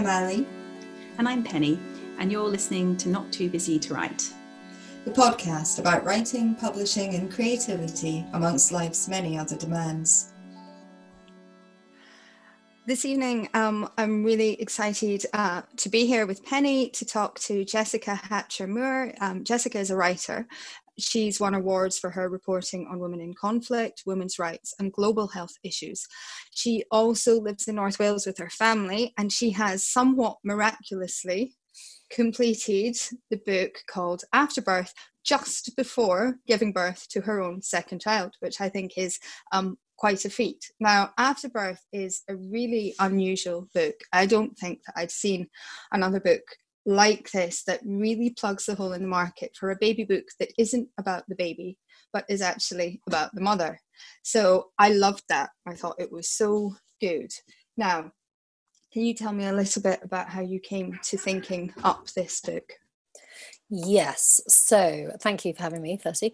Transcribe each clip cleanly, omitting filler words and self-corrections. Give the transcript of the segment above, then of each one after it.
I'm Ali. And I'm Penny, and you're listening to Not Too Busy to Write, the podcast about writing, publishing and creativity amongst life's many other demands. This evening, I'm really excited to be here with Penny to talk to Jessica Hatcher Moore. Jessica is a writer. She's won awards for her reporting on women in conflict, women's rights and global health issues. She also lives in North Wales with her family, and she has somewhat miraculously completed the book called Afterbirth just before giving birth to her own second child, which I think is quite a feat. Now, Afterbirth is a really unusual book. I don't think that I've seen another book like this that really plugs the hole in the market for a baby book that isn't about the baby, but is actually about the mother. So I loved that. I thought it was so good. Now, can you tell me a little bit about how you came to thinking up this book? Yes. So thank you for having me, Thirsty.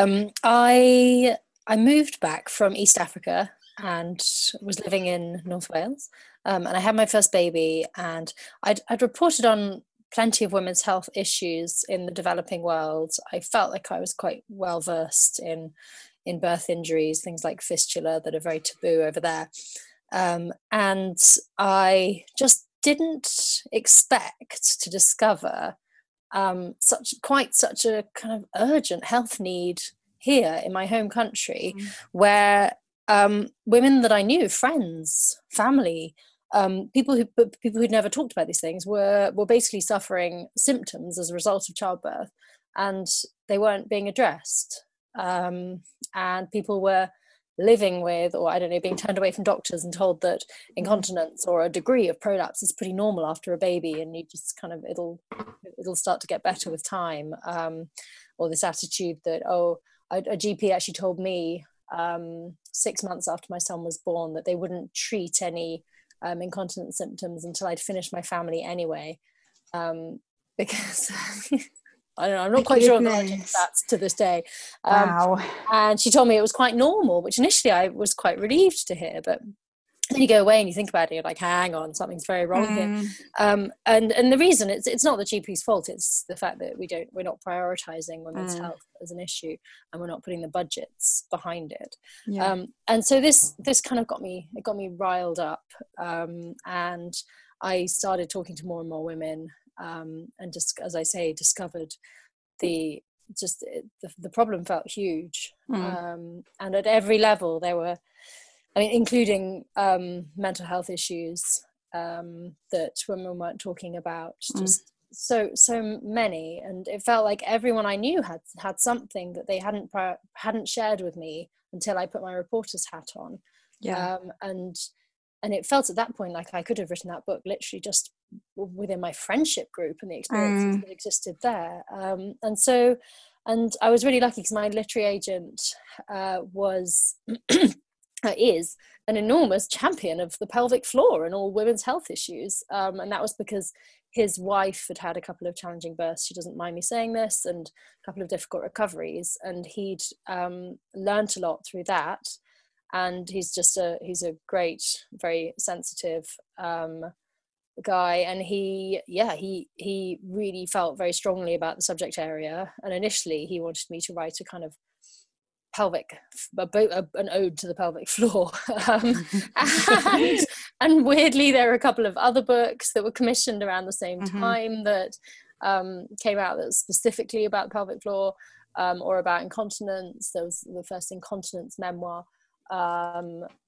I moved back from East Africa and was living in North Wales, and I had my first baby, and I'd reported on plenty of women's health issues in the developing world. I felt like I was quite well versed in birth injuries, things like fistula that are very taboo over there, and I just didn't expect to discover such a kind of urgent health need here in my home country, where women that I knew, friends, family, people who'd never talked about these things were basically suffering symptoms as a result of childbirth, and they weren't being addressed, and people were living with, or I don't know, being turned away from doctors and told that incontinence or a degree of prolapse is pretty normal after a baby, and you just kind of it'll start to get better with time, or this attitude that a GP actually told me 6 months after my son was born that they wouldn't treat any incontinence symptoms until I'd finished my family anyway, because I don't know, I'm not quite sure that to this day. Wow. And she told me it was quite normal, which initially I was quite relieved to hear, but then you go away and you think about it, you're like, hang on, something's very wrong here. And the reason, it's not the GP's fault, it's the fact that we're not prioritising women's health as an issue, and we're not putting the budgets behind it. Yeah. And so this kind of got me riled up, and I started talking to more and more women, and just, as I say, discovered the problem felt huge, and at every level there were, I mean, including mental health issues that women weren't talking about, just so many, and it felt like everyone I knew had something that they hadn't shared with me until I put my reporter's hat on. Yeah. And it felt at that point like I could have written that book literally just within my friendship group and the experiences that existed there, and I was really lucky because my literary agent is an enormous champion of the pelvic floor and all women's health issues, and that was because his wife had had a couple of challenging births, she doesn't mind me saying this, and a couple of difficult recoveries, and he'd learnt a lot through that, and he's a great, very sensitive guy, and he really felt very strongly about the subject area, and initially he wanted me to write a kind of an ode to the pelvic floor, and weirdly there are a couple of other books that were commissioned around the same time that came out that specifically about pelvic floor, or about incontinence. There was the first incontinence memoir,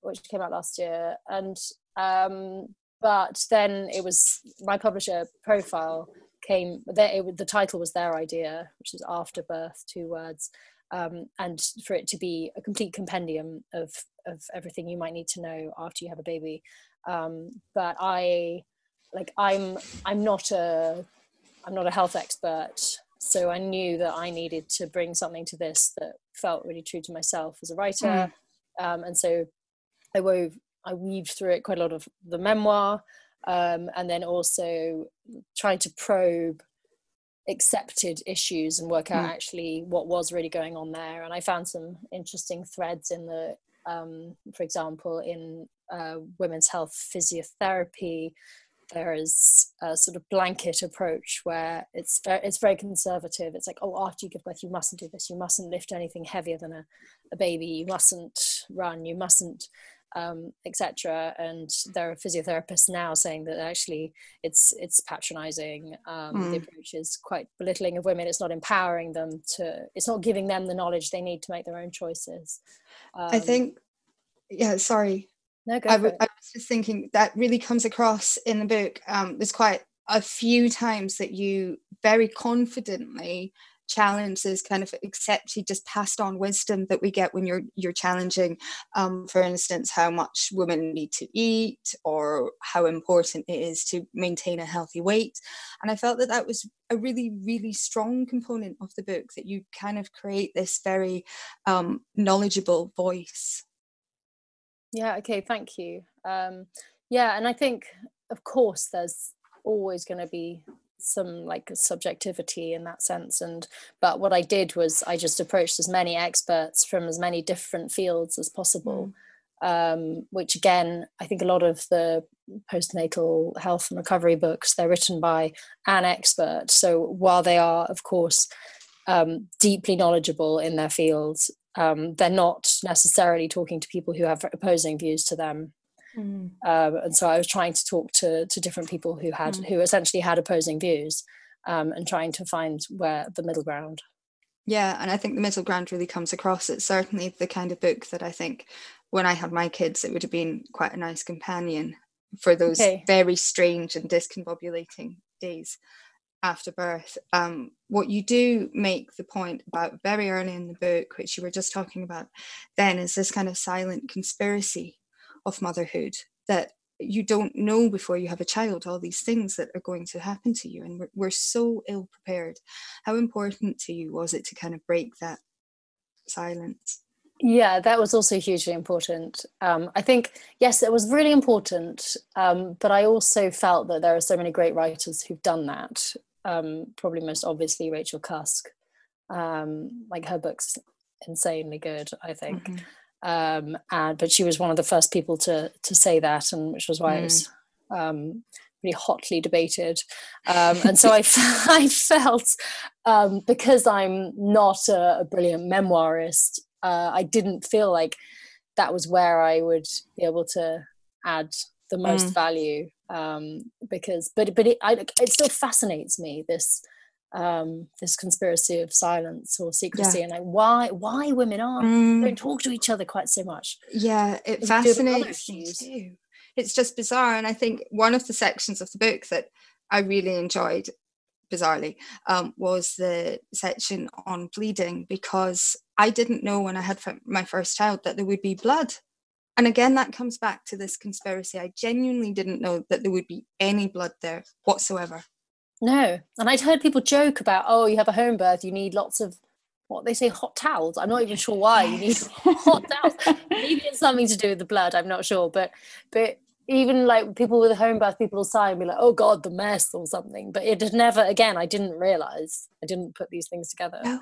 which came out last year, and but then it was my publisher, Profile, the title was their idea, which is Afterbirth, 2 words, and for it to be a complete compendium of everything you might need to know after you have a baby. But I'm not a health expert, so I knew that I needed to bring something to this that felt really true to myself as a writer, and so I weaved through it quite a lot of the memoir, and then also trying to probe accepted issues and work out actually what was really going on there. And I found some interesting threads in the, for example, in women's health physiotherapy, there is a sort of blanket approach where it's very conservative. It's like, oh, after you give birth, you mustn't do this. You mustn't lift anything heavier than a baby. You mustn't run. You mustn't, etc. And there are physiotherapists now saying that actually it's patronizing. The approach is quite belittling of women. It's not empowering them to, it's not giving them the knowledge they need to make their own choices. I think, yeah, sorry. No, I was just thinking that really comes across in the book. There's quite a few times that you very confidently challenge this kind of accepted, just passed on wisdom that we get when you're challenging, for instance, how much women need to eat or how important it is to maintain a healthy weight. And I felt that that was a really, really strong component of the book, that you kind of create this very knowledgeable voice. Yeah, okay, thank you. Yeah, and I think, of course, there's always going to be some like subjectivity in that sense. But what I did was I just approached as many experts from as many different fields as possible, which again, I think a lot of the postnatal health and recovery books, they're written by an expert. So while they are, of course, deeply knowledgeable in their fields, they're not necessarily talking to people who have opposing views to them. And so I was trying to talk to different people who essentially had opposing views, and trying to find where the middle ground. Yeah, and I think the middle ground really comes across. It's certainly the kind of book that I think when I had my kids, it would have been quite a nice companion for those very strange and discombobulating days after birth. What you do make the point about very early in the book, which you were just talking about then, is this kind of silent conspiracy of motherhood, that you don't know before you have a child all these things that are going to happen to you, and we're so ill prepared. How important to you was it to kind of break that silence? Yeah, that was also hugely important. I think, yes, it was really important, but I also felt that there are so many great writers who've done that. Probably most obviously Rachel Cusk. Like her book's insanely good, I think. But she was one of the first people to say that, and which was why it was really hotly debated. And so I felt because I'm not a brilliant memoirist, I didn't feel like that was where I would be able to add the most value. Because it still fascinates me, this conspiracy of silence or secrecy, and like why women don't talk to each other quite so much. Yeah, it fascinates me too. It's just bizarre. And I think one of the sections of the book that I really enjoyed, bizarrely, was the section on bleeding, because I didn't know when I had my first child that there would be blood. And again, that comes back to this conspiracy. I genuinely didn't know that there would be any blood there whatsoever. No. And I'd heard people joke about, oh, you have a home birth, you need lots of, what they say, hot towels. I'm not even sure why you need hot towels. Maybe it's something to do with the blood, I'm not sure. But even like people with a home birth, people will sigh and be like, oh God, the mess or something. But it had never, again, I didn't realise. I didn't put these things together. No,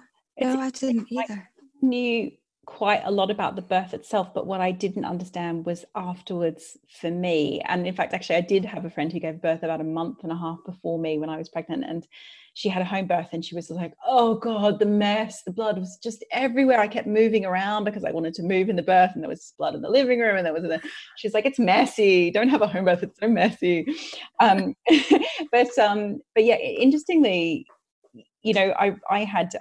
I didn't either. I knew quite a lot about the birth itself, but what I didn't understand was afterwards for me. And in fact, actually, I did have a friend who gave birth about a month and a half before me when I was pregnant, and she had a home birth, and she was like, oh God, the mess, the blood was just everywhere. I kept moving around because I wanted to move in the birth, and there was blood in the living room, and there was she's like, it's messy, don't have a home birth, it's so messy. But yeah, interestingly, you know, I had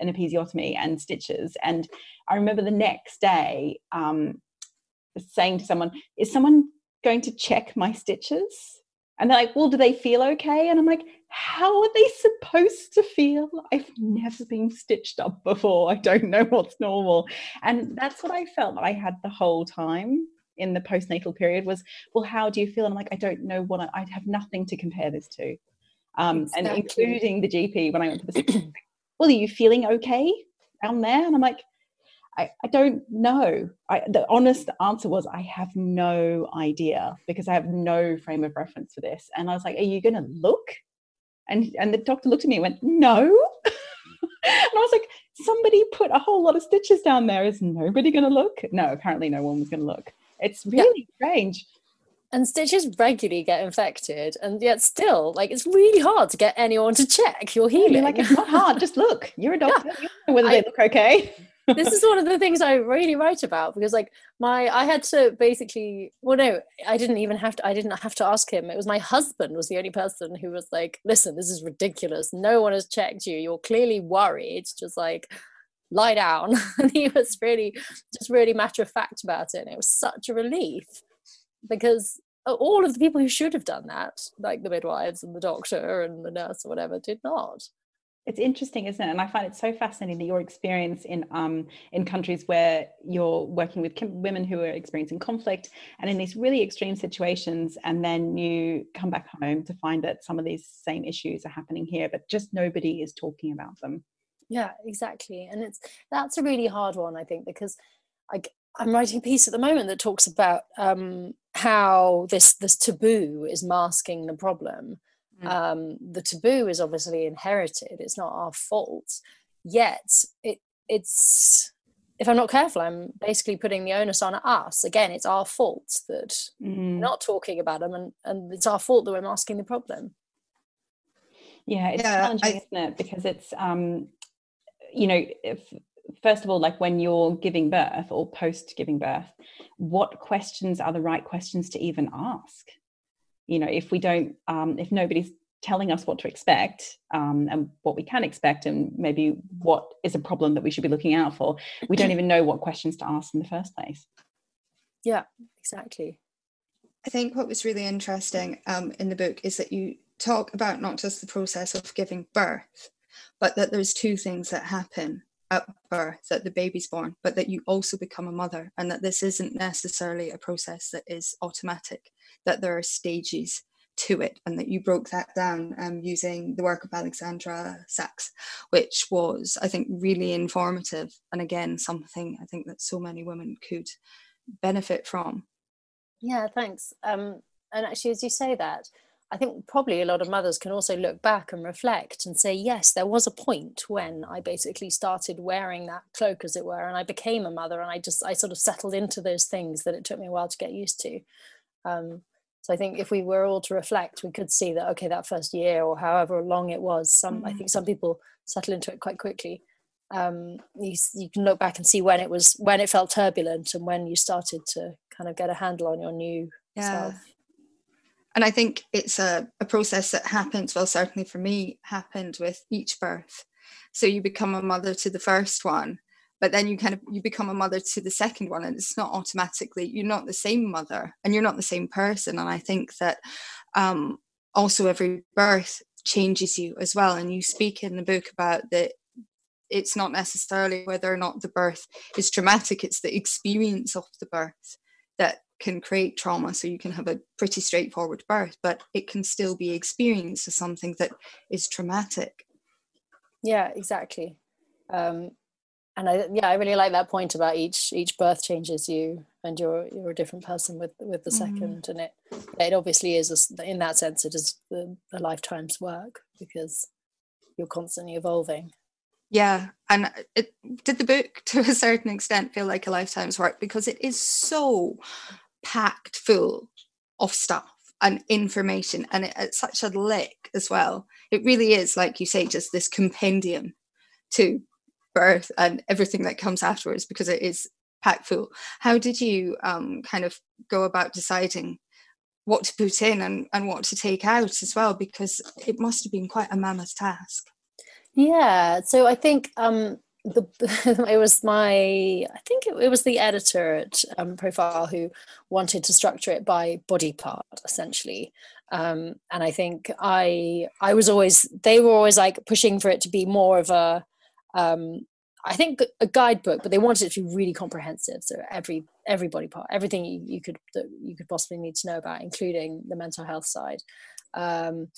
an episiotomy and stitches, and I remember the next day saying to someone, is someone going to check my stitches? And they're like, well, do they feel okay? And I'm like, how are they supposed to feel? I've never been stitched up before. I don't know what's normal. And that's what I felt I had the whole time in the postnatal period was, well, how do you feel? And I'm like, I don't know what I have nothing to compare this to. Exactly. And including the GP when I went to the well, are you feeling okay down there? And I'm like, I don't know. The honest answer was, I have no idea, because I have no frame of reference for this. And I was like, are you going to look? And the doctor looked at me and went, no. And I was like, somebody put a whole lot of stitches down there. Is nobody going to look? No, apparently no one was going to look. It's really strange. And stitches regularly get infected, and yet still, like, it's really hard to get anyone to check your healing. You're like, it's not hard, just look. You're a doctor, yeah. You know whether they look okay. This is one of the things I really write about, because, like, I had to basically, well, no, I didn't have to ask him. It was my husband was the only person who was like, listen, this is ridiculous. No one has checked you. You're clearly worried. Just, like, lie down. And he was really matter of fact about it. And it was such a relief, because all of the people who should have done that, like the midwives and the doctor and the nurse or whatever, did not. It's interesting, isn't it? And I find it so fascinating that your experience in countries where you're working with women who are experiencing conflict and in these really extreme situations, and then you come back home to find that some of these same issues are happening here, but just nobody is talking about them. Yeah, exactly. And that's a really hard one, I think, because I'm writing a piece at the moment that talks about how this taboo is masking the problem. Mm. The taboo is obviously inherited. It's not our fault. Yet, it's if I'm not careful, I'm basically putting the onus on us. Again, it's our fault that we're not talking about them, and it's our fault that we're masking the problem. Yeah, it's challenging, isn't it? Because it's, first of all, like when you're giving birth or post giving birth, what questions are the right questions to even ask? You know, if we don't, if nobody's telling us what to expect and what we can expect, and maybe what is a problem that we should be looking out for, we don't even know what questions to ask in the first place. Yeah, exactly. I think what was really interesting in the book is that you talk about not just the process of giving birth, but that there's two things that happen at birth, that the baby's born, but that you also become a mother, and that this isn't necessarily a process that is automatic, that there are stages to it, and that you broke that down using the work of Alexandra Sacks, which was, I think, really informative, and again something I think that so many women could benefit from. Yeah, thanks. And actually, as you say that, I think probably a lot of mothers can also look back and reflect and say, yes, there was a point when I basically started wearing that cloak, as it were, and I became a mother, and I sort of settled into those things that it took me a while to get used to. So I think if we were all to reflect, we could see that, okay, that first year or however long it was, I think some people settle into it quite quickly. You can look back and see when it felt turbulent and when you started to kind of get a handle on your new self. And I think it's a process that happens, well, certainly for me, happened with each birth. So you become a mother to the first one, but then you become a mother to the second one, and it's not automatically, you're not the same mother and you're not the same person. And I think that also every birth changes you as well. And you speak in the book about that it's not necessarily whether or not the birth is traumatic, it's the experience of the birth that can create trauma. So you can have a pretty straightforward birth, but it can still be experienced as something that is traumatic. Yeah, exactly. And I really like that point about each birth changes you, and you're a different person with the second, and it obviously is in that sense it is a lifetime's work, because you're constantly evolving. Yeah, and it did the book to a certain extent feel like a lifetime's work, because it is so packed full of stuff and information, and it's such a lick as well. It really is, like you say, just this compendium to birth and everything that comes afterwards, because it is packed full. How did you kind of go about deciding what to put in and what to take out as well, because it must have been quite a mammoth task? Yeah, so I think it was the editor at Profile who wanted to structure it by body part, essentially. And I think I was always, they were always like pushing for it to be more of a, I think a guidebook, but they wanted it to be really comprehensive. So every body part, everything you could possibly need to know about, including the mental health side. And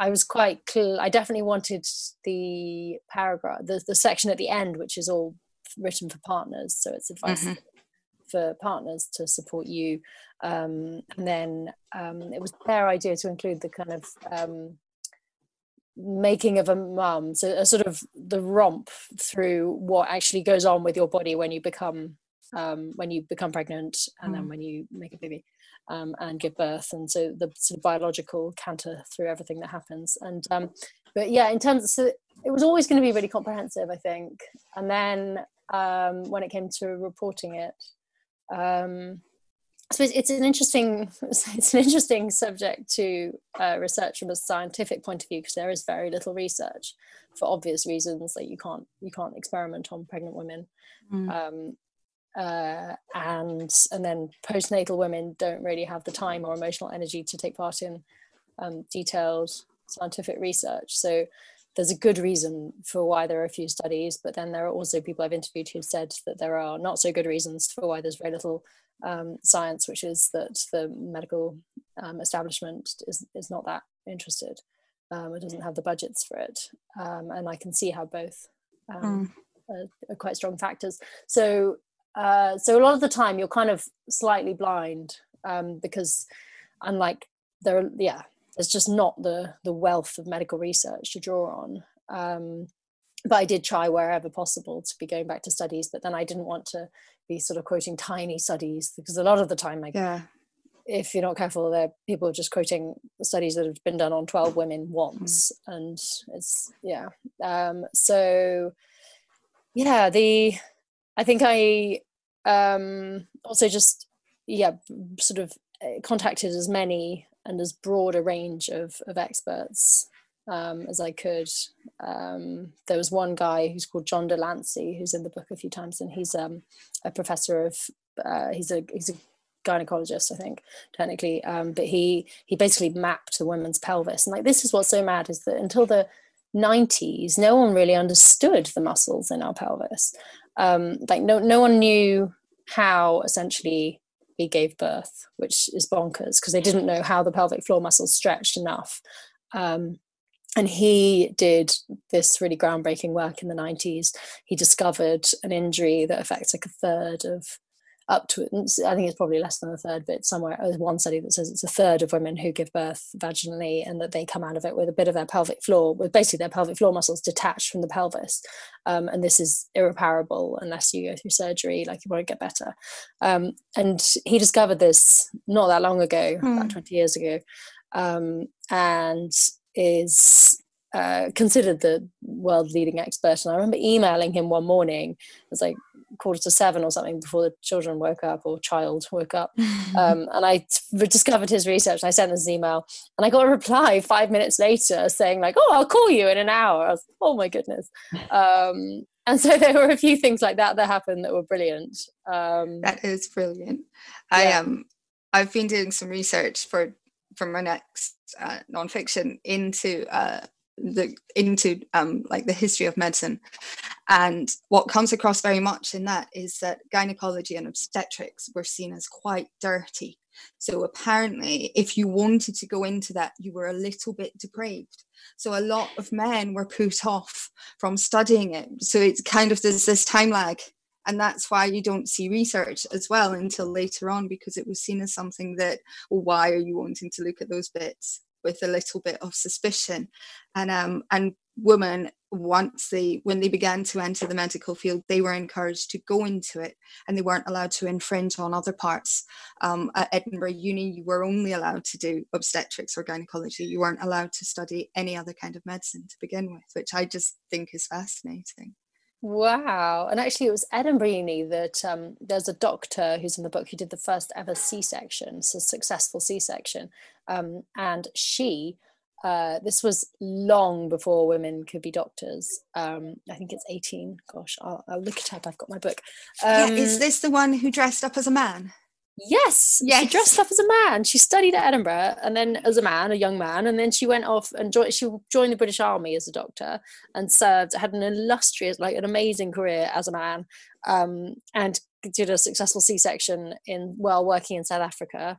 I was quite clear. I definitely wanted the paragraph, the section at the end, which is all written for partners. So it's advice for partners to support you. And then it was their idea to include the kind of making of a mum. So a sort of the romp through what actually goes on with your body when you become when you become pregnant and then when you make a baby and give birth, and so the sort of biological canter through everything that happens. And but yeah, in terms of, so it was always going to be really comprehensive, I think. And then when it came to reporting it, so it's an interesting subject to research from a scientific point of view, because there is very little research, for obvious reasons. Like you can't experiment on pregnant women, and then postnatal women don't really have the time or emotional energy to take part in detailed scientific research. So there's a good reason for why there are a few studies, but then there are also people I've interviewed who said that there are not so good reasons for why there's very little science, which is that the medical establishment is not that interested. It doesn't have the budgets for it. And I can see how both are quite strong factors. So a lot of the time you're kind of slightly blind because unlike there's just not the wealth of medical research to draw on. But I did try wherever possible to be going back to studies, but then I didn't want to be sort of quoting tiny studies, because a lot of the time, if you're not careful, there people are just quoting studies that have been done on 12 women once. And it's, I think I also sort of contacted as many and as broad a range of experts as I could. There was one guy who's called John DeLancey, who's in the book a few times, and he's a professor of he's a gynecologist, I think, technically, but he basically mapped the woman's pelvis. And like, this is what's so mad, is that until the 90s, no one really understood the muscles in our pelvis. No one knew how essentially we gave birth, which is bonkers, because they didn't know how the pelvic floor muscles stretched enough. And he did this really groundbreaking work in the 90s. He discovered an injury that affects like a third of, up to, I think it's probably less than a third, but somewhere, there's one study that says it's a third of women who give birth vaginally, and that they come out of it with a bit of their pelvic floor, with basically their pelvic floor muscles detached from the pelvis. And this is irreparable unless you go through surgery, like you won't get better. And he discovered this not that long ago, about 20 years ago, and is considered the world leading expert. And I remember emailing him one morning, it was like 7:15 or something, before the children woke up, or child woke up, and I discovered his research, and I sent this email, and I got a reply 5 minutes later saying like, oh, I'll call you in an hour. I was, oh my goodness. And so there were a few things like that happened that were brilliant. That is brilliant. Yeah. I've been doing some research for my next nonfiction into the history of medicine, and what comes across very much in that is that gynecology and obstetrics were seen as quite dirty. So apparently if you wanted to go into that, you were a little bit depraved, so a lot of men were put off from studying it. So it's kind of, there's this time lag, and that's why you don't see research as well until later on, because it was seen as something that, well, why are you wanting to look at those bits, with a little bit of suspicion. And women, when they began to enter the medical field, they were encouraged to go into it, and they weren't allowed to infringe on other parts. At Edinburgh Uni, you were only allowed to do obstetrics or gynecology. You weren't allowed to study any other kind of medicine to begin with, which I just think is fascinating. Wow. And actually it was Edinburgh Uni that there's a doctor who's in the book who did the first ever C-section, so successful C-section, and she this was long before women could be doctors. I think it's 18. Gosh, I'll look it up. I've got my book. Is this the one who dressed up as a man? Yes. She dressed up as a man. She studied at Edinburgh, and then as a man, a young man, and then she went off and joined the British Army as a doctor, and had an illustrious, like an amazing career as a man, and did a successful C-section while working in South Africa.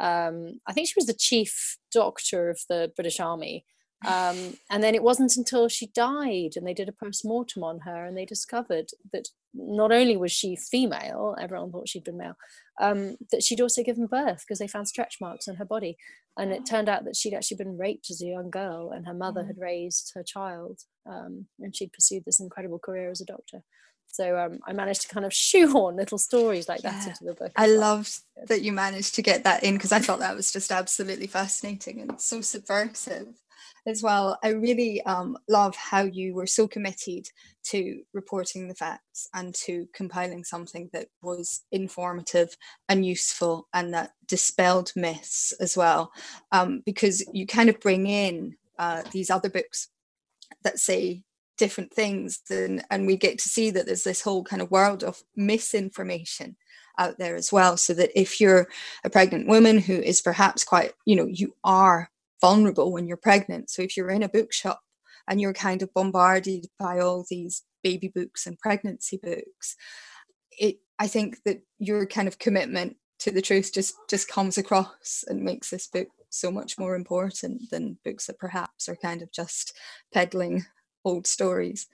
I think she was the chief doctor of the British Army. And then it wasn't until she died and they did a post-mortem on her, and they discovered that not only was she female, everyone thought she'd been male, that she'd also given birth, because they found stretch marks on her body. And it turned out that she'd actually been raped as a young girl, and her mother had raised her child, and she'd pursued this incredible career as a doctor. So I managed to kind of shoehorn little stories like that into the book. I love that you managed to get that in, because I thought that was just absolutely fascinating and so subversive as well. I really love how you were so committed to reporting the facts and to compiling something that was informative and useful and that dispelled myths as well, because you kind of bring in these other books that say different things, and we get to see that there's this whole kind of world of misinformation out there as well, so that if you're a pregnant woman who is perhaps quite, you are vulnerable when you're pregnant. So if you're in a bookshop and you're kind of bombarded by all these baby books and pregnancy books, I think that your kind of commitment to the truth just comes across and makes this book so much more important than books that perhaps are kind of just peddling old stories.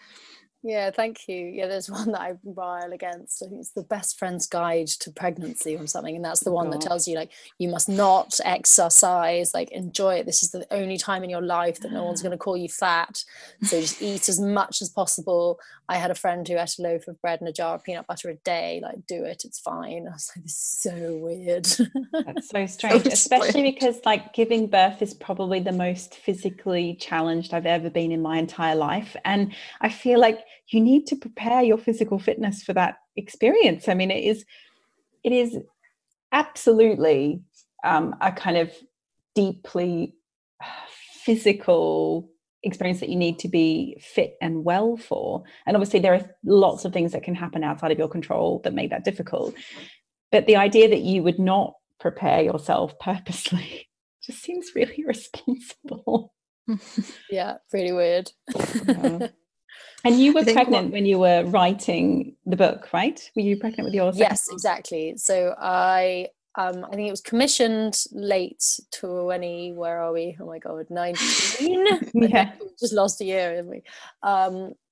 Yeah, thank you. Yeah, there's one that I rile against. I think it's The Best Friend's Guide to Pregnancy or something. And that's the one that tells you, you must not exercise, enjoy it. This is the only time in your life that no one's going to call you fat. So just eat as much as possible. I had a friend who ate a loaf of bread and a jar of peanut butter a day. Do it, it's fine. I was like, this is so weird. That's so strange, especially because, giving birth is probably the most physically challenged I've ever been in my entire life. And I feel like you need to prepare your physical fitness for that experience. I mean, it is absolutely a kind of deeply physical experience that you need to be fit and well for. And obviously there are lots of things that can happen outside of your control that make that difficult. But the idea that you would not prepare yourself purposely just seems really irresponsible. Yeah, pretty weird. Yeah. And you were pregnant when you were writing the book, right? Were you pregnant with your second? Yes, exactly. So I think it was commissioned late 20, where are we? Oh my God, 19. Yeah. We just lost a year, haven't we?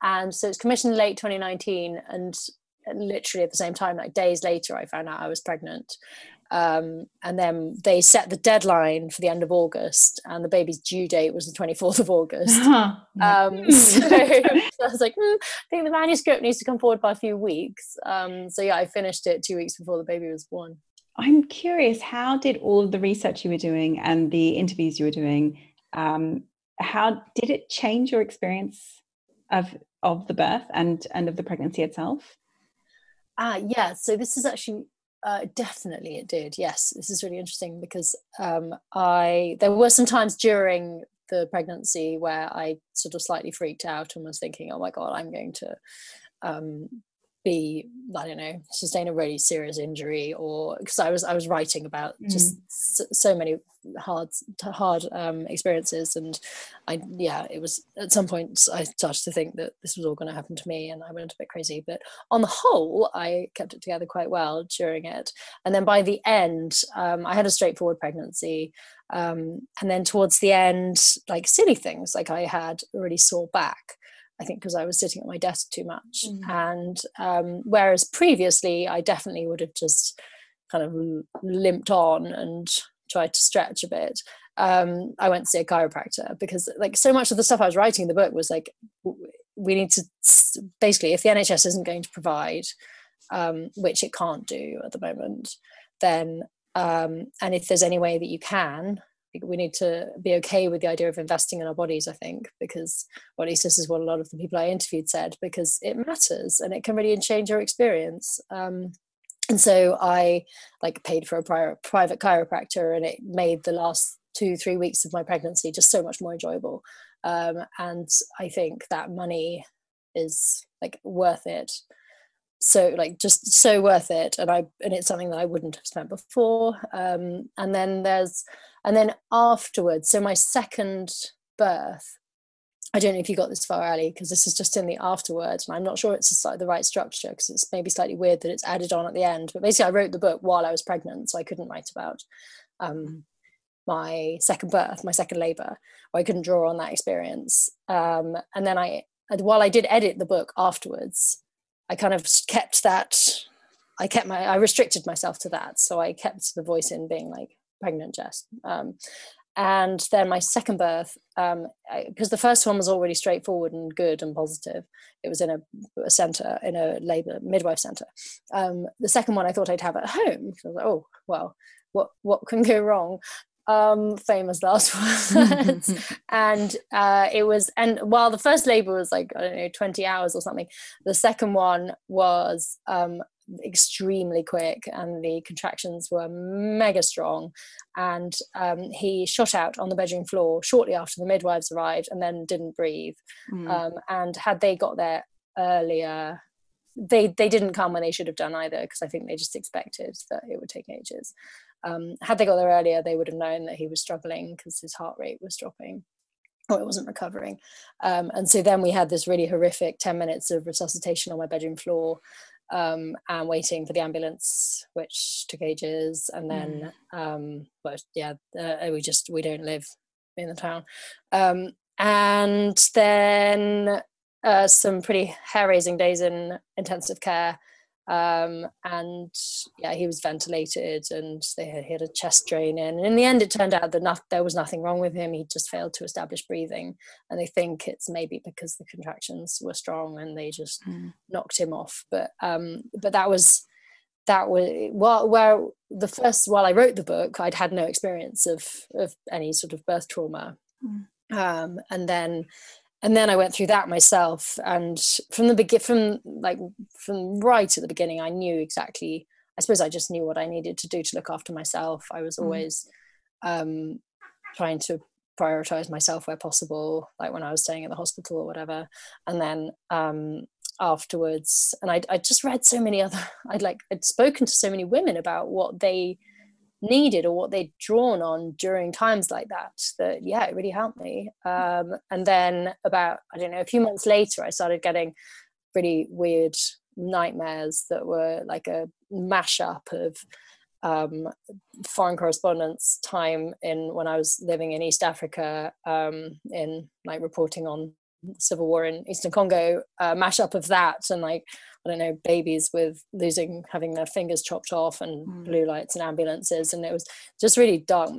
And so it's commissioned late 2019, and literally at the same time, days later, I found out I was pregnant. And then they set the deadline for the end of August, and the baby's due date was the 24th of August. Uh-huh. So I was like, I think the manuscript needs to come forward by a few weeks. I finished it 2 weeks before the baby was born. I'm curious, how did all of the research you were doing and the interviews you were doing, how did it change your experience of the birth and of the pregnancy itself? So this is actually... definitely it did. Yes, this is really interesting because there were some times during the pregnancy where I sort of slightly freaked out and was thinking, oh my God, I'm going to sustain a really serious injury, or because I was writing about just so many hard experiences, and it was at some point I started to think that this was all going to happen to me, and I went a bit crazy. But on the whole, I kept it together quite well during it, and then by the end, I had a straightforward pregnancy, and then towards the end, silly things, I had a really sore back. I think because I was sitting at my desk too much. Mm-hmm. And whereas previously I definitely would have just kind of limped on and tried to stretch a bit, I went to see a chiropractor because so much of the stuff I was writing in the book was we need to basically, if the NHS isn't going to provide, which it can't do at the moment, then and if there's any way that you can, we need to be okay with the idea of investing in our bodies, I think, because, or at least this is what a lot of the people I interviewed said, because it matters and it can really change your experience. And so I paid for a private chiropractor, and it made the last 2-3 weeks of my pregnancy just so much more enjoyable. And I think that money is worth it. So just so worth it. And it's something that I wouldn't have spent before. And then afterwards, so my second birth, I don't know if you got this far, Ali, because this is just in the afterwards, and I'm not sure it's the right structure because it's maybe slightly weird that it's added on at the end. But basically, I wrote the book while I was pregnant, so I couldn't write about my second birth, my second labour. I couldn't draw on that experience. And then while I did edit the book afterwards, I kind of kept that. I restricted myself to that, so I kept the voice in being pregnant, Jess. And then my second birth, because the first one was all really straightforward and good and positive. It was in a centre, in a labour midwife centre. The second one I thought I'd have at home. So I was like, oh, well, what can go wrong? Famous last words. And while the first labour was like, I don't know, 20 hours or something, the second one was extremely quick, and the contractions were mega strong, and he shot out on the bedroom floor shortly after the midwives arrived, and then didn't breathe. And had they got there earlier, they didn't come when they should have done either, because I think they just expected that it would take ages. Had they got there earlier, they would have known that he was struggling because his heart rate was dropping. It wasn't recovering. And so then we had this really horrific 10 minutes of resuscitation on my bedroom floor, and waiting for the ambulance, which took ages. And then we don't live in the town. And then some pretty hair-raising days in intensive care. He was ventilated, and he had a chest drain in, and in the end it turned out that there was nothing wrong with him. He just failed to establish breathing, and they think it's maybe because the contractions were strong and they just knocked him off. But while I wrote the book, I'd had no experience of any sort of birth trauma. And then I went through that myself, and from right at the beginning, I knew exactly. I suppose I just knew what I needed to do to look after myself. I was always trying to prioritize myself where possible, like when I was staying at the hospital or whatever. And then afterwards, and I just read so many other. I'd spoken to so many women about what they needed or what they'd drawn on during times like that it really helped me. And then about, I don't know, a few months later, I started getting really weird nightmares that were like a mashup of foreign correspondence time in when I was living in East Africa, in like reporting on civil war in Eastern Congo, mashup of that and like, I don't know, babies with having their fingers chopped off and blue lights and ambulances. And it was just really dark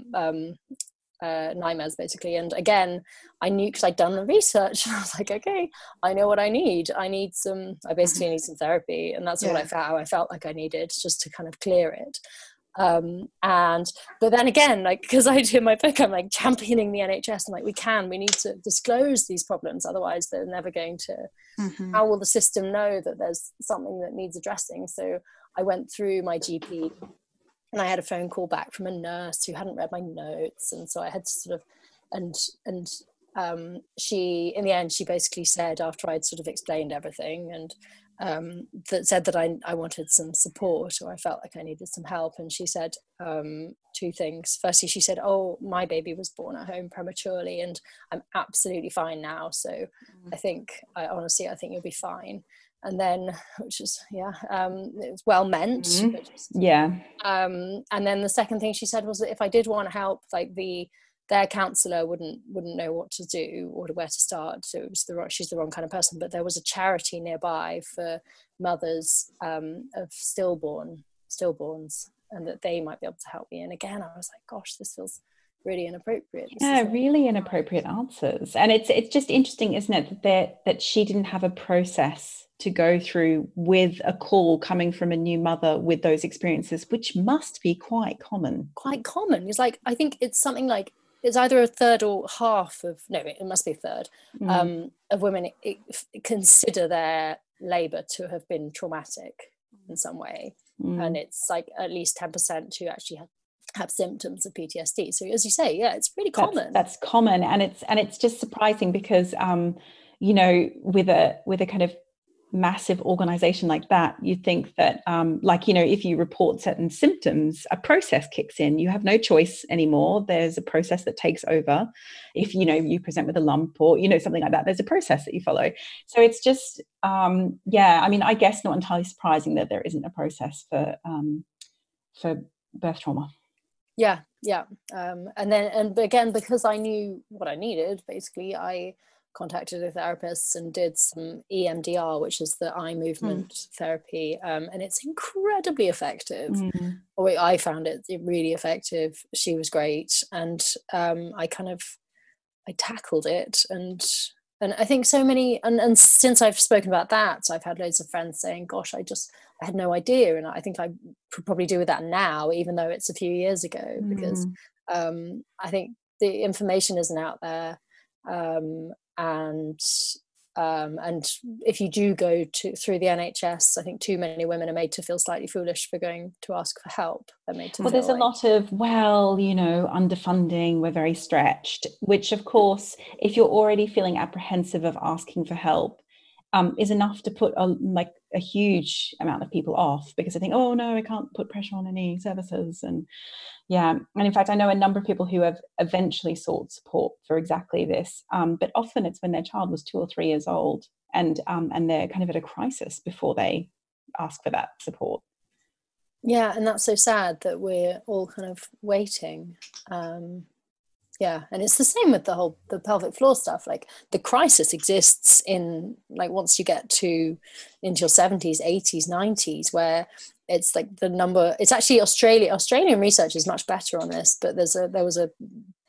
nightmares basically. And again, I knew, because I'd done the research, and I was like, okay, I know what I need. I basically need some therapy. And that's what I felt like I needed, just to kind of clear it. But then again, like, because I do my book, I'm like championing the NHS, and like, we need to disclose these problems, otherwise they're never going to, how will the system know that there's something that needs addressing? So I went through my GP, and I had a phone call back from a nurse who hadn't read my notes, and so I had to sort of, she, in the end, she basically said, after I'd sort of explained everything, and that said that I wanted some support, or I felt like I needed some help. And she said two things. Firstly, she said, oh, my baby was born at home prematurely, and I'm absolutely fine now. So I think you'll be fine. And then, which is, it was well meant. And then the second thing she said was that if I did want help, like their counsellor wouldn't know what to do or where to start. So it was she's the wrong kind of person. But there was a charity nearby for mothers of stillborns, and that they might be able to help me. And again, I was like, gosh, this feels really inappropriate. Really inappropriate answers. And it's just interesting, isn't it, that she didn't have a process to go through with a call coming from a new mother with those experiences, which must be quite common. It's like, I think it's something like, it's either a third or half of, no, it must be a third, of women consider their labour to have been traumatic in some way. And it's like at least 10% who actually have symptoms of PTSD. So as you say, it's really common. That's common. And it's just surprising because, with a kind of massive organisation like that, you'd think that, if you report certain symptoms, a process kicks in. You have no choice anymore. There's a process that takes over. If you present with a lump or something like that, there's a process that you follow. So it's just, I guess not entirely surprising that there isn't a process for birth trauma. And then, and again, because I knew what I needed, basically, I contacted a therapist and did some EMDR, which is the eye movement therapy, and it's incredibly effective. I found it really effective. She was great, and I tackled it, and I think so many, and since I've spoken about that, I've had loads of friends saying, gosh, I had no idea, and I think I probably do with that now, even though it's a few years ago, because I think the information isn't out there, and if you do go through the NHS, I think too many women are made to feel slightly foolish for going to ask for help. They're made to feel there's a lot of, underfunding, we're very stretched, which of course, if you're already feeling apprehensive of asking for help, is enough to put a huge amount of people off, because I think, oh no, I can't put pressure on any services. And in fact, I know a number of people who have eventually sought support for exactly this, but often it's when their child was 2 or 3 years old, and they're kind of at a crisis before they ask for that support. Yeah, and that's so sad that we're all kind of waiting. And it's the same with the pelvic floor stuff. Like, the crisis exists in, like, once you get into your 70s, 80s, 90s, where it's like the number. It's actually Australian research is much better on this, but there was a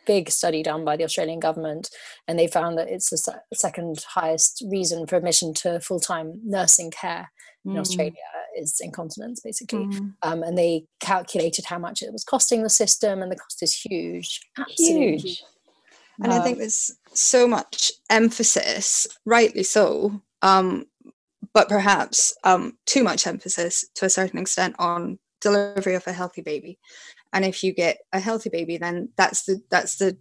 big study done by the Australian government, and they found that it's the second highest reason for admission to full-time nursing care in Australia is incontinence, basically. And they calculated how much it was costing the system, and the cost is huge, absolutely huge. And I think there's so much emphasis, rightly so, but perhaps too much emphasis to a certain extent on delivery of a healthy baby. And if you get a healthy baby, then that's the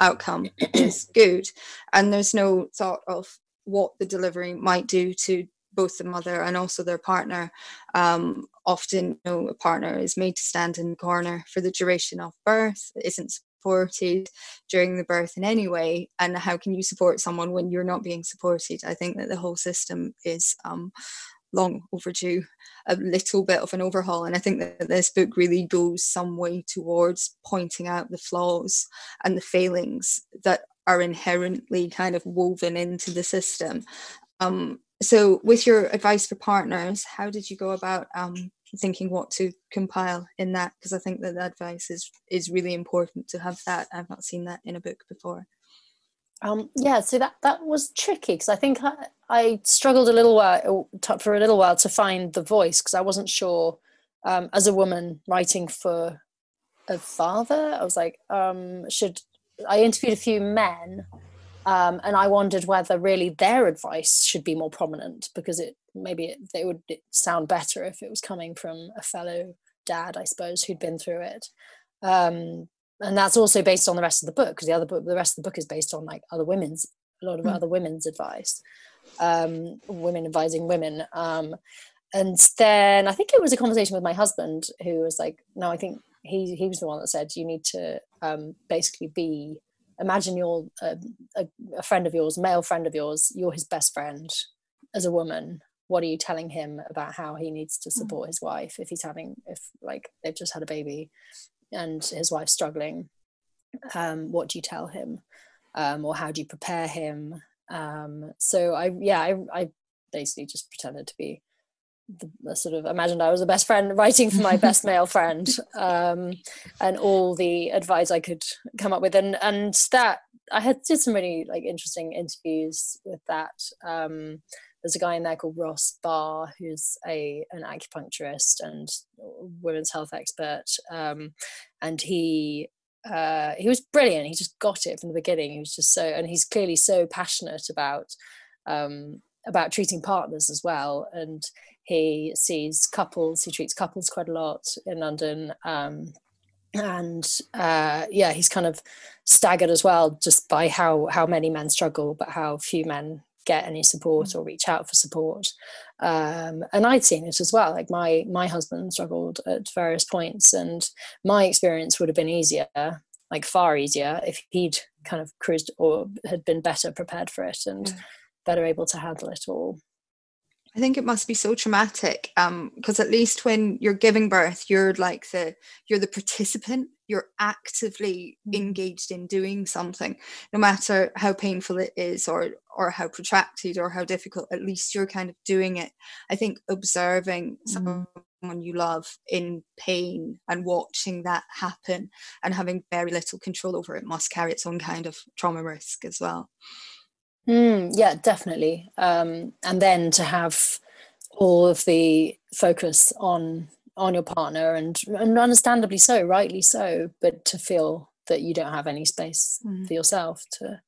outcome is good. And there's no thought of what the delivery might do to both the mother and also their partner. Often, a partner is made to stand in the corner for the duration of birth, isn't supported during the birth in any way. And how can you support someone when you're not being supported? I think that the whole system is long overdue a little bit of an overhaul, and I think that this book really goes some way towards pointing out the flaws and the failings that are inherently kind of woven into the system. So with your advice for partners, how did you go about thinking what to compile in that? Because I think that the advice is really important to have that. I've not seen that in a book before. So that was tricky, because I think I struggled for a little while to find the voice, because I wasn't sure, as a woman writing for a father, I was like, I interviewed a few men, and I wondered whether really their advice should be more prominent, because it would sound better if it was coming from a fellow dad, I suppose, who'd been through it. And that's also based on the rest of the book, because the rest of the book is based on other women's advice, women advising women. And then I think it was a conversation with my husband, who was like, no, I think he was the one that said, you need to basically imagine you're a friend of yours, male friend of yours, you're his best friend as a woman. What are you telling him about how he needs to support his wife if if they've just had a baby and his wife's struggling? What do you tell him, or how do you prepare him? So I basically just pretended to be the sort of, imagined I was the best friend writing for my best male friend, and all the advice I could come up with, and that I did some really interesting interviews with that. There's a guy in there called Ross Barr, who's an acupuncturist and women's health expert, and he was brilliant. He just got it from the beginning. He was just and he's clearly so passionate about treating partners as well. And he treats couples quite a lot in London. He's kind of staggered as well, just by how many men struggle, but how few men get any support or reach out for support. And I'd seen it as well. Like, my husband struggled at various points, and my experience would have been easier, like far easier, if he'd kind of cruised or had been better prepared for it and better able to handle it all. I think it must be so traumatic, because at least when you're giving birth, you're the participant. you're actively engaged in doing something, no matter how painful it is or how protracted or how difficult, at least you're kind of doing it. I think observing someone you love in pain and watching that happen and having very little control over it must carry its own kind of trauma risk as well. Yeah, definitely. And then to have all of the focus on your partner, and understandably so, rightly so, but to feel that you don't have any space for yourself to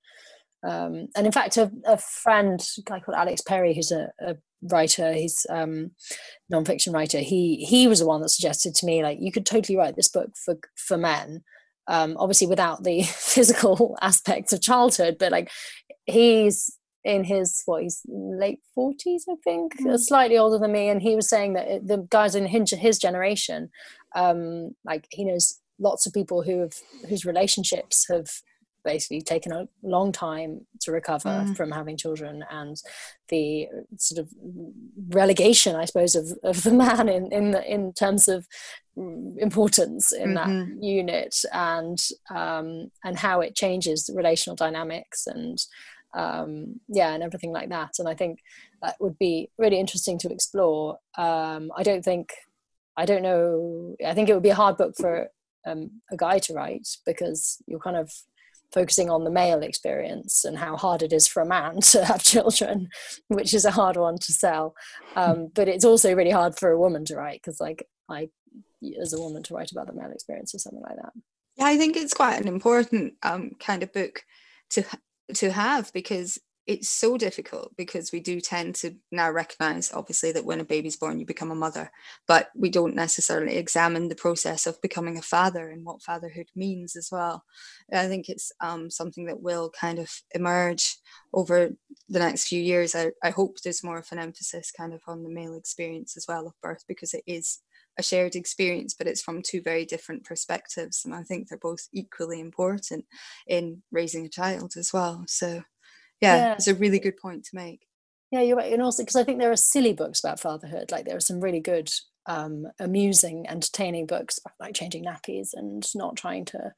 and in fact a friend, a guy called Alex Perry, who's a writer, he's non-fiction writer, he was the one that suggested to me, like, you could totally write this book for men, obviously without the physical aspects of childhood, but like he's in his late 40s, I think, slightly older than me, and he was saying that the guys in his generation, like he knows lots of people whose relationships have basically taken a long time to recover from having children, and the sort of relegation, I suppose, of the man in terms of importance in that unit, and how it changes relational dynamics and everything like that. And I think that would be really interesting to explore. I think it would be a hard book for a guy to write, because you're kind of focusing on the male experience and how hard it is for a man to have children, which is a hard one to sell, but it's also really hard for a woman to write, because like I as a woman to write about the male experience or something like that. Yeah, I think it's quite an important kind of book to have, because it's so difficult, because we do tend to now recognize obviously that when a baby's born you become a mother, but we don't necessarily examine the process of becoming a father and what fatherhood means as well. I think it's something that will kind of emerge over the next few years. I hope there's more of an emphasis kind of on the male experience as well of birth, because it is a shared experience, but it's from two very different perspectives, and I think they're both equally important in raising a child as well. So yeah. It's a really good point to make. Yeah, you're right. And also because I think there are silly books about fatherhood, like there are some really good amusing, entertaining books about like changing nappies and not trying to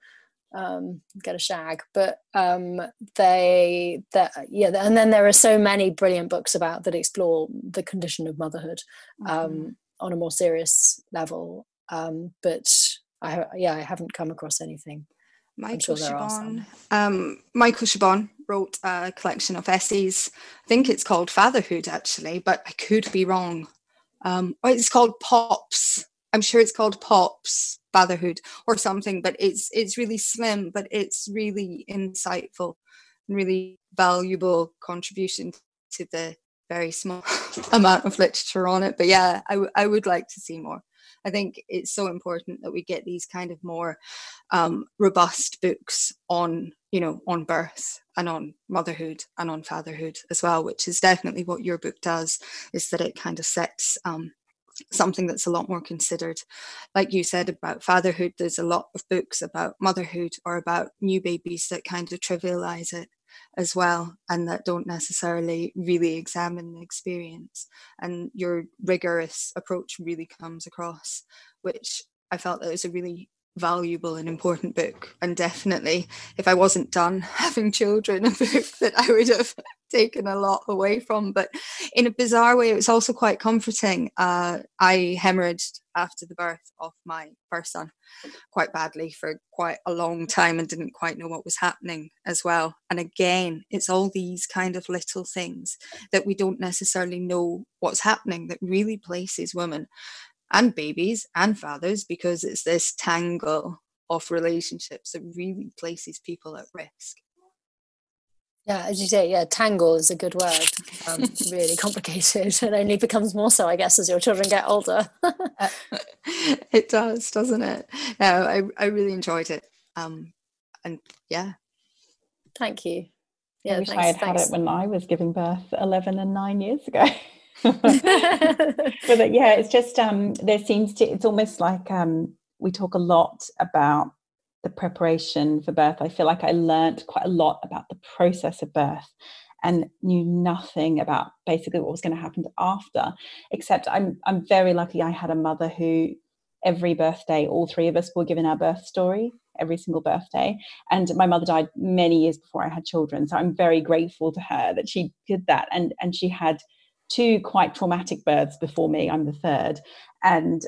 get a shag, but and then there are so many brilliant books about that explore the condition of motherhood on a more serious level, but I haven't come across anything. Michael Chabon wrote a collection of essays. I think it's called Fatherhood, actually, but I could be wrong. It's called Pops. I'm sure it's called Pops Fatherhood or something, but it's really slim, but it's really insightful and really valuable contribution to the very small amount of literature on it. But yeah, I would like to see more. I think it's so important that we get these kind of more robust books on, you know, on birth and on motherhood and on fatherhood as well, which is definitely what your book does, is that it kind of sets something that's a lot more considered. Like you said about fatherhood, there's a lot of books about motherhood or about new babies that kind of trivialize it as well, and that don't necessarily really examine the experience, and your rigorous approach really comes across, which I felt that was a really valuable and important book, and definitely if I wasn't done having children, a book that I would have taken a lot away from. But in a bizarre way, it was also quite comforting. I hemorrhaged after the birth of my first son quite badly for quite a long time and didn't quite know what was happening as well. And again, it's all these kind of little things that we don't necessarily know what's happening that really places women and babies and fathers, because it's this tangle of relationships that really places people at risk. Yeah, as you say, yeah, tangle is a good word. Really complicated, and only becomes more so, I guess, as your children get older. It does, doesn't it? No, I really enjoyed it. And yeah. Thank you. Yeah, I wish I had it when I was giving birth 11 and 9 years ago. But yeah, it's just it's almost like we talk a lot about the preparation for birth. I feel like I learned quite a lot about the process of birth and knew nothing about basically what was going to happen after, except I'm very lucky I had a mother who every birthday, all three of us were given our birth story every single birthday. And my mother died many years before I had children. So I'm very grateful to her that she did that. And she had two quite traumatic births before me. I'm the third, and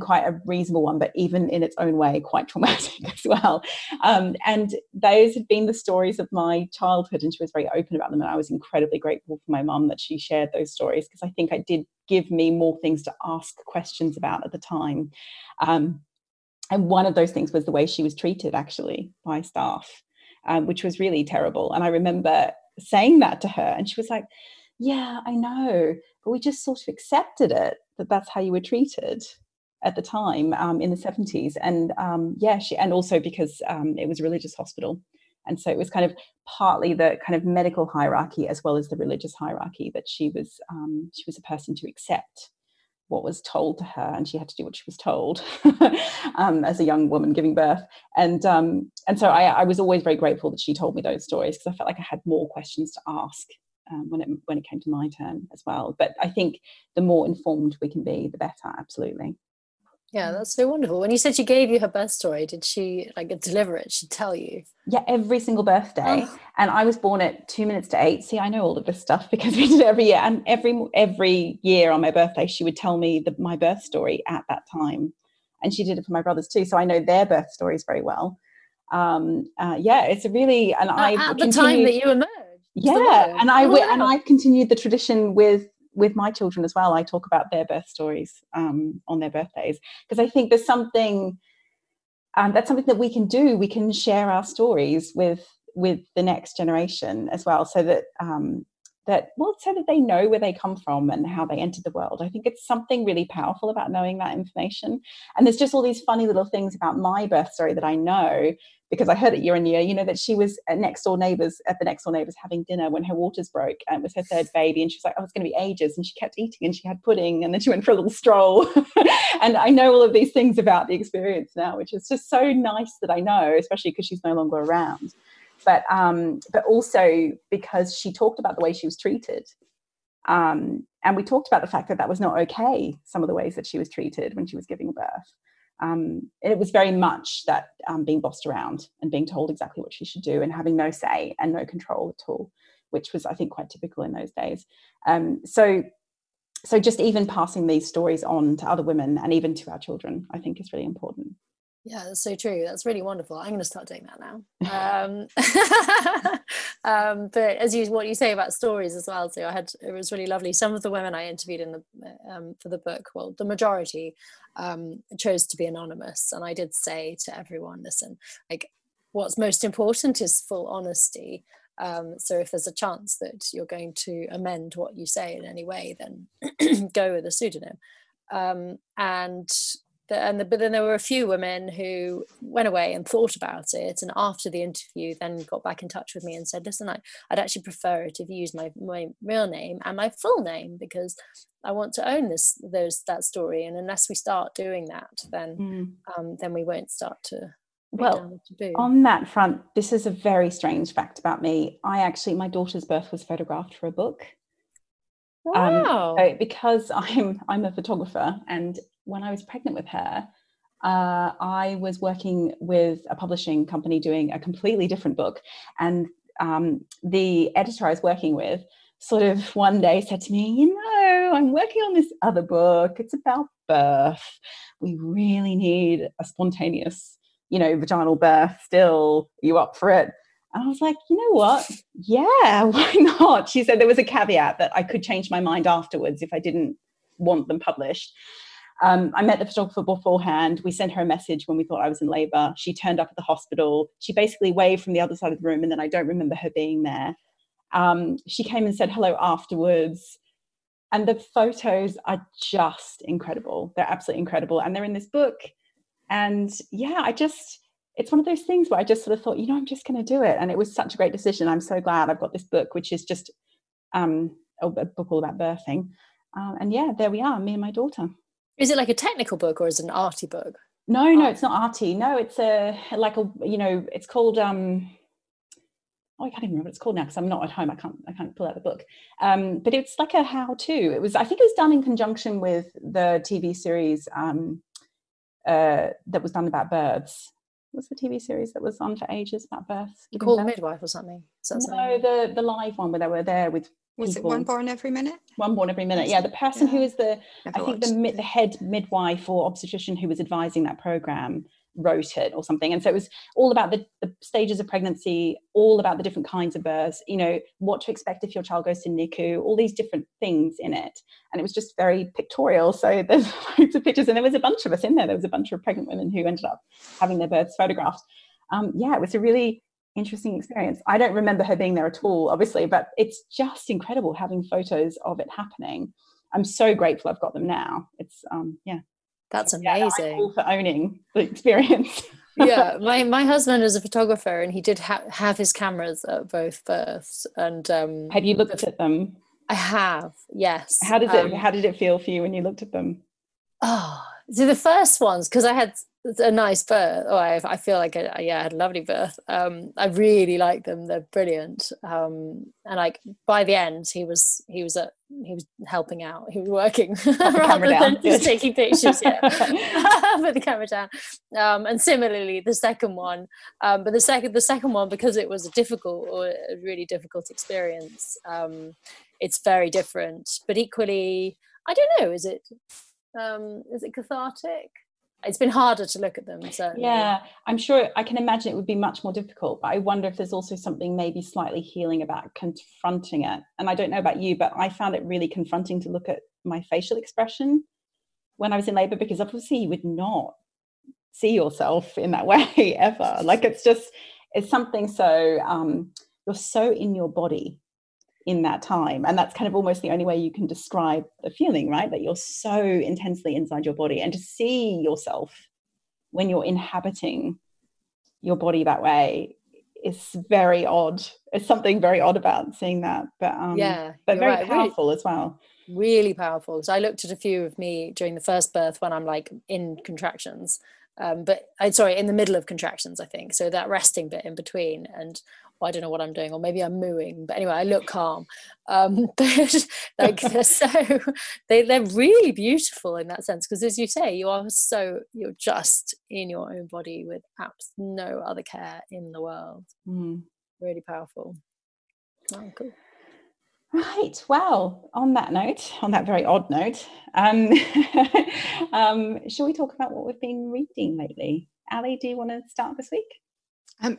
quite a reasonable one, but even in its own way, quite traumatic as well. And those had been the stories of my childhood, and she was very open about them. And I was incredibly grateful for my mum that she shared those stories, because I think I did give me more things to ask questions about at the time. And one of those things was the way she was treated, actually, by staff, which was really terrible. And I remember saying that to her, and she was like, yeah, I know, but we just sort of accepted it, that that's how you were treated at the time, in the 70s. And and also because it was a religious hospital. And so it was kind of partly the kind of medical hierarchy as well as the religious hierarchy, that she was a person to accept what was told to her, and she had to do what she was told as a young woman giving birth. And so I was always very grateful that she told me those stories, because I felt like I had more questions to ask when it came to my turn as well. But I think the more informed we can be, the better. Absolutely. Yeah, that's so wonderful. When you said she gave you her birth story, did she deliver it? She'd tell you? Yeah, every single birthday. Oh. And I was born at 8:02. See, I know all of this stuff because we did it every year. And every year on my birthday, she would tell me my birth story at that time. And she did it for my brothers too. So I know their birth stories very well. It's a really... and I at the time that you emerged. Yeah, and I've continued the tradition with my children as well. I talk about their birth stories on their birthdays, because I think there's something that's something that we can do. We can share our stories with the next generation as well, so that so that they know where they come from and how they entered the world. I think it's something really powerful about knowing that information. And there's just all these funny little things about my birth story that I know because I heard it year on year, that she was at the next door neighbours having dinner when her waters broke, and it was her third baby, and she was like, oh, it's going to be ages. And she kept eating, and she had pudding, and then she went for a little stroll. And I know all of these things about the experience now, which is just so nice that I know, especially because she's no longer around. But also because she talked about the way she was treated. And we talked about the fact that was not okay, some of the ways that she was treated when she was giving birth. It was very much that being bossed around and being told exactly what she should do and having no say and no control at all, which was, I think, quite typical in those days. So just even passing these stories on to other women and even to our children, I think, is really important. Yeah, that's so true. That's really wonderful. I'm going to start doing that now. But what you say about stories as well, so it was really lovely. Some of the women I interviewed in the for the book, well, the majority chose to be anonymous, and I did say to everyone, listen, what's most important is full honesty. So if there's a chance that you're going to amend what you say in any way, then go with a pseudonym. But then there were a few women who went away and thought about it, and after the interview then got back in touch with me and said, listen, I'd actually prefer it if you used my real name and my full name, because I want to own that story. And unless we start doing that, then we won't start to... Well, on that front, this is a very strange fact about me. My daughter's birth was photographed for a book. Wow. So because I'm a photographer, and when I was pregnant with her, I was working with a publishing company doing a completely different book. And the editor I was working with sort of one day said to me, I'm working on this other book. It's about birth. We really need a spontaneous, vaginal birth still. Are you up for it? And I was like, you know what? Yeah, why not? She said there was a caveat that I could change my mind afterwards if I didn't want them published. I met the photographer beforehand. We sent her a message when we thought I was in labour. She turned up at the hospital. She basically waved from the other side of the room, and then I don't remember her being there. She came and said hello afterwards. And the photos are just incredible. They're absolutely incredible. And they're in this book. And yeah, it's one of those things where I just sort of thought, I'm just going to do it. And it was such a great decision. I'm so glad I've got this book, which is just a book all about birthing. There we are, me and my daughter. Is it like a technical book or is it an arty book? No, it's not arty. No, it's it's called, I can't even remember what it's called now because I'm not at home. I can't pull out the book. But it's like a how-to. I think it was done in conjunction with the TV series that was done about births. What's the TV series that was on for ages about births? Called Midwife or something? No, something? The live one where they were there with people. Was it One Born Every Minute? One Born Every Minute, yeah. The person who is the, the head midwife or obstetrician who was advising that programme wrote it or something. And so it was all about the stages of pregnancy, all about the different kinds of births, you know, what to expect if your child goes to NICU, all these different things in it. And it was just very pictorial. So there's loads of pictures and there was a bunch of us in there. There was a bunch of pregnant women who ended up having their births photographed. It was a really interesting experience. I don't remember her being there at all, obviously, but it's just incredible having photos of it happening. I'm so grateful I've got them now. It's, That's amazing. Yeah, I'm all for owning the experience. Yeah, my husband is a photographer and he did have his cameras at both births. And have you looked at them? I have, yes. How did it feel for you when you looked at them? Oh, so the first ones, because I had a nice birth. Oh, I feel like I had a lovely birth. I really like them. They're brilliant. And like by the end, he was helping out. He was working rather than just taking pictures. Yeah, put the camera down. And similarly, the second one. But the second one, because it was a really difficult experience. It's very different, but equally, I don't know. Is it cathartic? It's been harder to look at them. So yeah, I'm sure I can imagine it would be much more difficult, but I wonder if there's also something maybe slightly healing about confronting it. And I don't know about you, but I found it really confronting to look at my facial expression when I was in labour, because obviously you would not see yourself in that way ever. Like it's something so, you're so in your body in that time, and that's kind of almost the only way you can describe the feeling, right? That you're so intensely inside your body, and to see yourself when you're inhabiting your body that way is very odd. It's something very odd about seeing that, but very powerful, really, as well. Really powerful, because I looked at a few of me during the first birth when I'm like in contractions, in the middle of contractions, I think. So that resting bit in between, and I don't know what I'm doing, or maybe I'm mooing, but anyway I look calm, but like they're really beautiful in that sense, because as you say, you're just in your own body with no other care in the world. Really powerful. Oh, cool. Right, well, on that very odd note shall we talk about what we've been reading lately? Ali, do you want to start this week?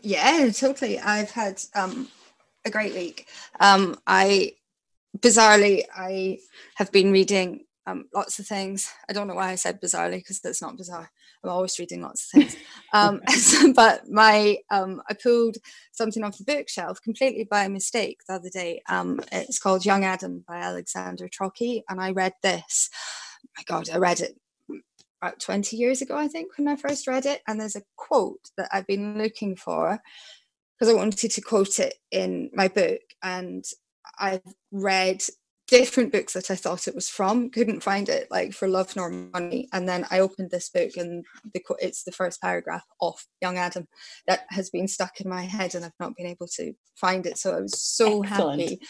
Yeah, totally. I've had a great week. I have been reading lots of things. I don't know why I said bizarrely, because that's not bizarre. I'm always reading lots of things. But my I pulled something off the bookshelf completely by mistake the other day. It's called Young Adam by Alexander Trocchi, and I read this. Oh my God, I read it about 20 years ago, I think, when I first read it. And there's a quote that I've been looking for because I wanted to quote it in my book. And I've read different books that I thought it was from, couldn't find it, like For Love Nor Money. And then I opened this book and it's the first paragraph of Young Adam that has been stuck in my head and I've not been able to find it. So I was so happy.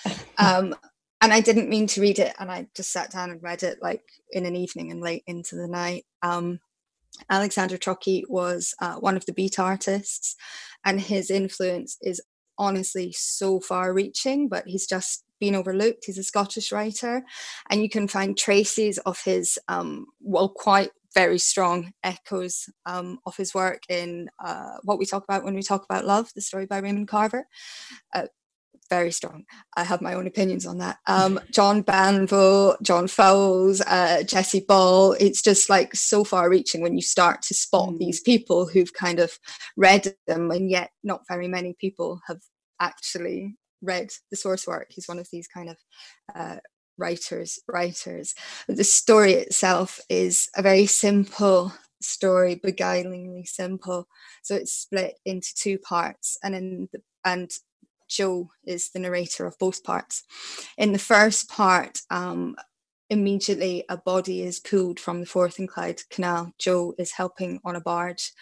And I didn't mean to read it, and I just sat down and read it like in an evening and late into the night. Alexander Trocchi was one of the beat artists, and his influence is honestly so far-reaching, but he's just been overlooked. He's a Scottish writer, and you can find traces of his, very strong echoes of his work in what we talk about when we talk about love, the story by Raymond Carver. Very strong. I have my own opinions on that. John Banville, John Fowles, Jesse Ball. It's just like so far-reaching when you start to spot these people who've kind of read them, and yet not very many people have actually read the source work. He's one of these kind of writers. The story itself is a very simple story, beguilingly simple. So it's split into two parts, and Joe is the narrator of both parts. In the first part, immediately a body is pulled from the Forth and Clyde Canal. Joe is helping on a barge,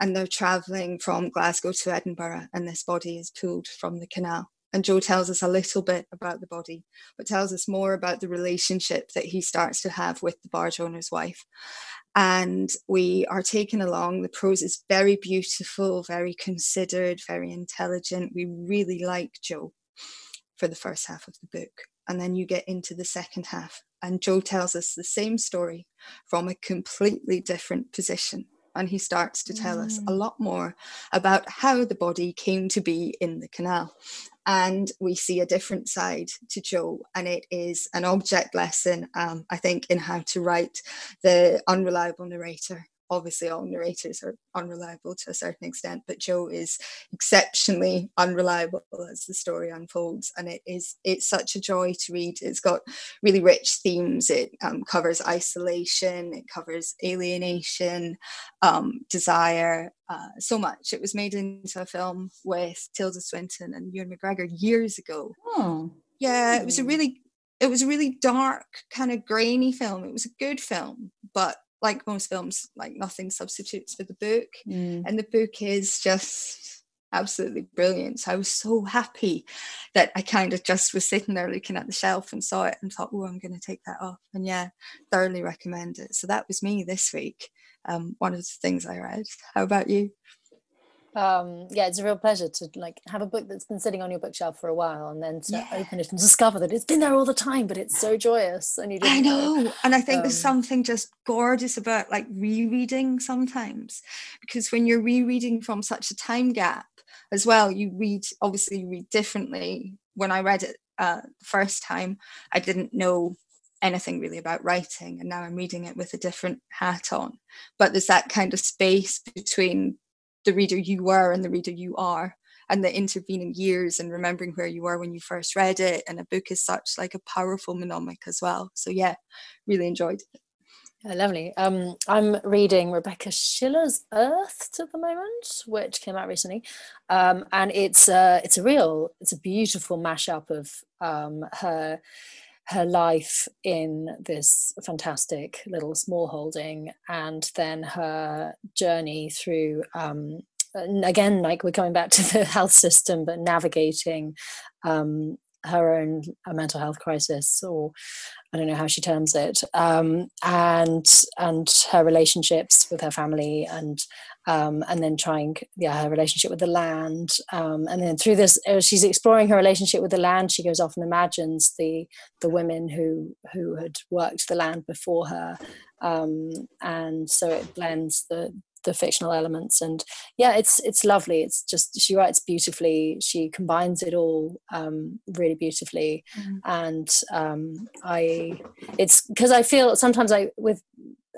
and they're travelling from Glasgow to Edinburgh, and this body is pulled from the canal. And Joe tells us a little bit about the body, but tells us more about the relationship that he starts to have with the barge owner's wife. and we are taken along. The prose is very beautiful, very considered, very intelligent. We really like Jo for the first half of the book. And then you get into the second half, and Jo tells us the same story from a completely different position. And he starts to tell us a lot more about how the body came to be in the canal. And we see a different side to Jo, and it is an object lesson, I think, in how to write the unreliable narrator. Obviously, all narrators are unreliable to a certain extent, but Jo is exceptionally unreliable as the story unfolds. And it's such a joy to read. It's got really rich themes. It covers isolation, it covers alienation, desire, so much. It was made into a film with Tilda Swinton and Ewan McGregor years ago. Oh, yeah, it was a really dark, kind of grainy film. It was a good film, but like most films, like nothing substitutes for the book. And the book is just absolutely brilliant. So I was so happy that I kind of just was sitting there looking at the shelf and saw it and thought, oh, I'm going to take that off. And yeah, thoroughly recommend it. So that was me this week. One of the things I read. How about you? Yeah, it's a real pleasure to like have a book that's been sitting on your bookshelf for a while, and then to open it and discover that it's been there all the time, but it's so joyous. And you didn't know. And I think there's something just gorgeous about like rereading sometimes, because when you're rereading from such a time gap as well, you read differently. When I read it the first time, I didn't know anything really about writing, and now I'm reading it with a different hat on. But there's that kind of space between the reader you were and the reader you are, and the intervening years, and remembering where you were when you first read it. And a book is such like a powerful mnemonic as well. So yeah, really enjoyed it. Yeah, lovely. I'm reading Rebecca Schiller's Earth to the Moment, which came out recently, and it's a beautiful mashup of her life in this fantastic little smallholding, and then her journey through, again, like we're coming back to the health system, but navigating her own mental health crisis, or I don't know how she terms it, and her relationships with her family, and then her relationship with the land, and then through this she's exploring her relationship with the land. She goes off and imagines the women who had worked the land before her, and so it blends the fictional elements, and yeah, it's lovely. It's just, she writes beautifully, she combines it all really beautifully. And it's because I feel sometimes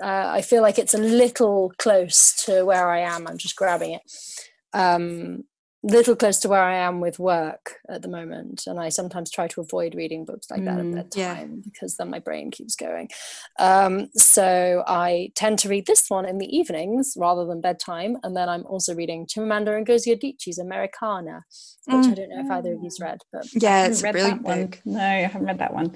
I feel like it's a little close to where I am. I'm just grabbing it, little close to where I am with work at the moment, and I sometimes try to avoid reading books like that at bedtime, because then my brain keeps going. So I tend to read this one in the evenings rather than bedtime, and then I'm also reading Chimamanda Ngozi Adichie's Americanah, which I don't know if either of you's read, but yeah, it's a brilliant book. No, I haven't read that one.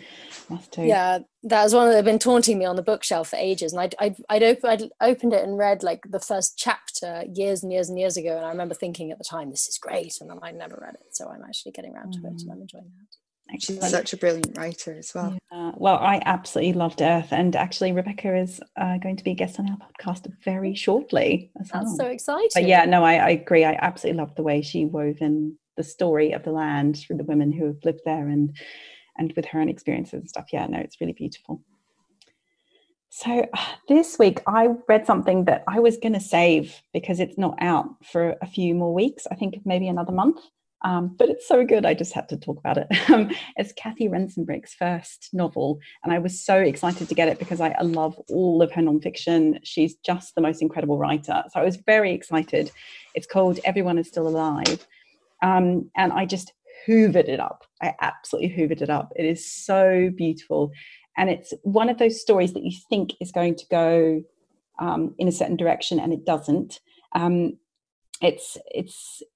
Must do. Yeah, that was one that had been taunting me on the bookshelf for ages, and I'd opened it and read like the first chapter years and years and years ago, and I remember thinking at the time, this is great, and then I never read it, so I'm actually getting around to it, and I'm enjoying that. Actually, she's such a brilliant writer as well. Yeah. Well, I absolutely loved Earth, and actually Rebecca is going to be a guest on our podcast very shortly as well. That's so exciting. But yeah, no, I agree. I absolutely loved the way she wove in the story of the land through the women who have lived there, and with her own experiences and stuff. Yeah, no, it's really beautiful. So this week I read something that I was going to save because it's not out for a few more weeks. I think maybe another month, but it's so good I just had to talk about it. It's Kathy Rensenbrick's first novel, and I was so excited to get it because I love all of her nonfiction. She's just the most incredible writer. So I was very excited. It's called Everyone Is Still Alive, and I just hoovered it up. I absolutely hoovered it up. It is so beautiful. And it's one of those stories that you think is going to go in a certain direction, and it doesn't. It's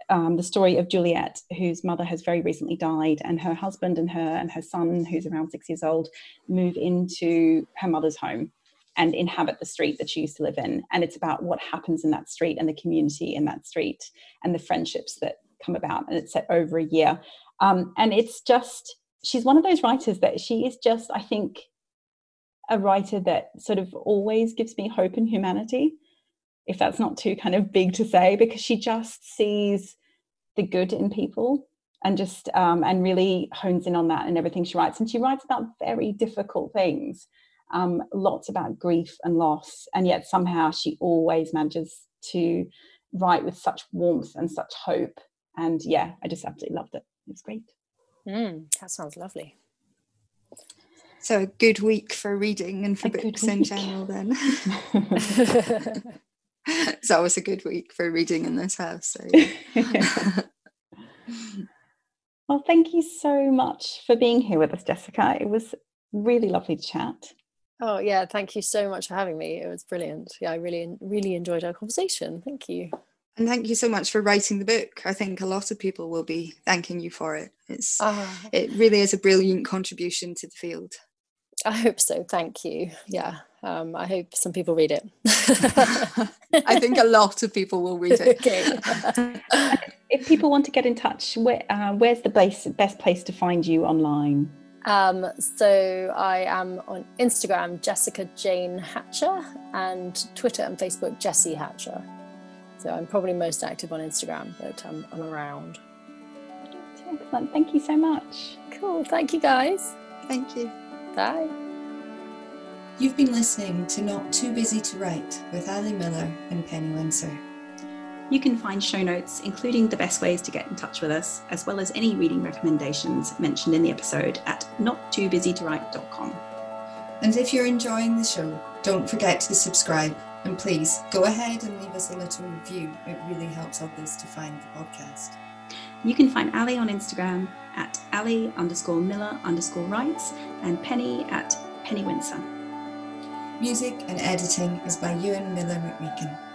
the story of Juliet, whose mother has very recently died, and her husband and her son, who's around 6 years old, move into her mother's home and inhabit the street that she used to live in. And it's about what happens in that street and the community in that street and the friendships that come about. And it's set over a year. And it's just... she's one of those writers that she is just, I think, a writer that sort of always gives me hope and humanity, if that's not too kind of big to say, because she just sees the good in people and just and really hones in on that in everything she writes. And she writes about very difficult things, lots about grief and loss, and yet somehow she always manages to write with such warmth and such hope. And yeah, I just absolutely loved it. It was great. That sounds lovely. So a good week for reading and for books in general then. It's always a good week for reading in this house. So yeah. Well, thank you so much for being here with us, Jessica. It was really lovely to chat. Oh yeah, thank you so much for having me. It was brilliant. Yeah, I really enjoyed our conversation. Thank you. And thank you so much for writing the book. I think a lot of people will be thanking you for it. It really is a brilliant contribution to the field. I hope so. Thank you. Yeah. I hope some people read it. I think a lot of people will read it. Okay. If people want to get in touch, where's the best place to find you online? So I am on Instagram, Jessica Jane Hatcher, and Twitter and Facebook, Jessie Hatcher. So I'm probably most active on Instagram, but I'm around. That's excellent. Thank you so much. Cool. Thank you, guys. Thank you. Bye. You've been listening to Not Too Busy to Write with Ali Miller and Penny Windsor. You can find show notes, including the best ways to get in touch with us, as well as any reading recommendations mentioned in the episode at nottoobusytowrite.com. And if you're enjoying the show, don't forget to subscribe. And please go ahead and leave us a little review. It really helps others to find the podcast. You can find Ali on Instagram at Ali_Miller_writes and Penny at Penny Windsor. Music and editing is by Ewan Miller McMeekin.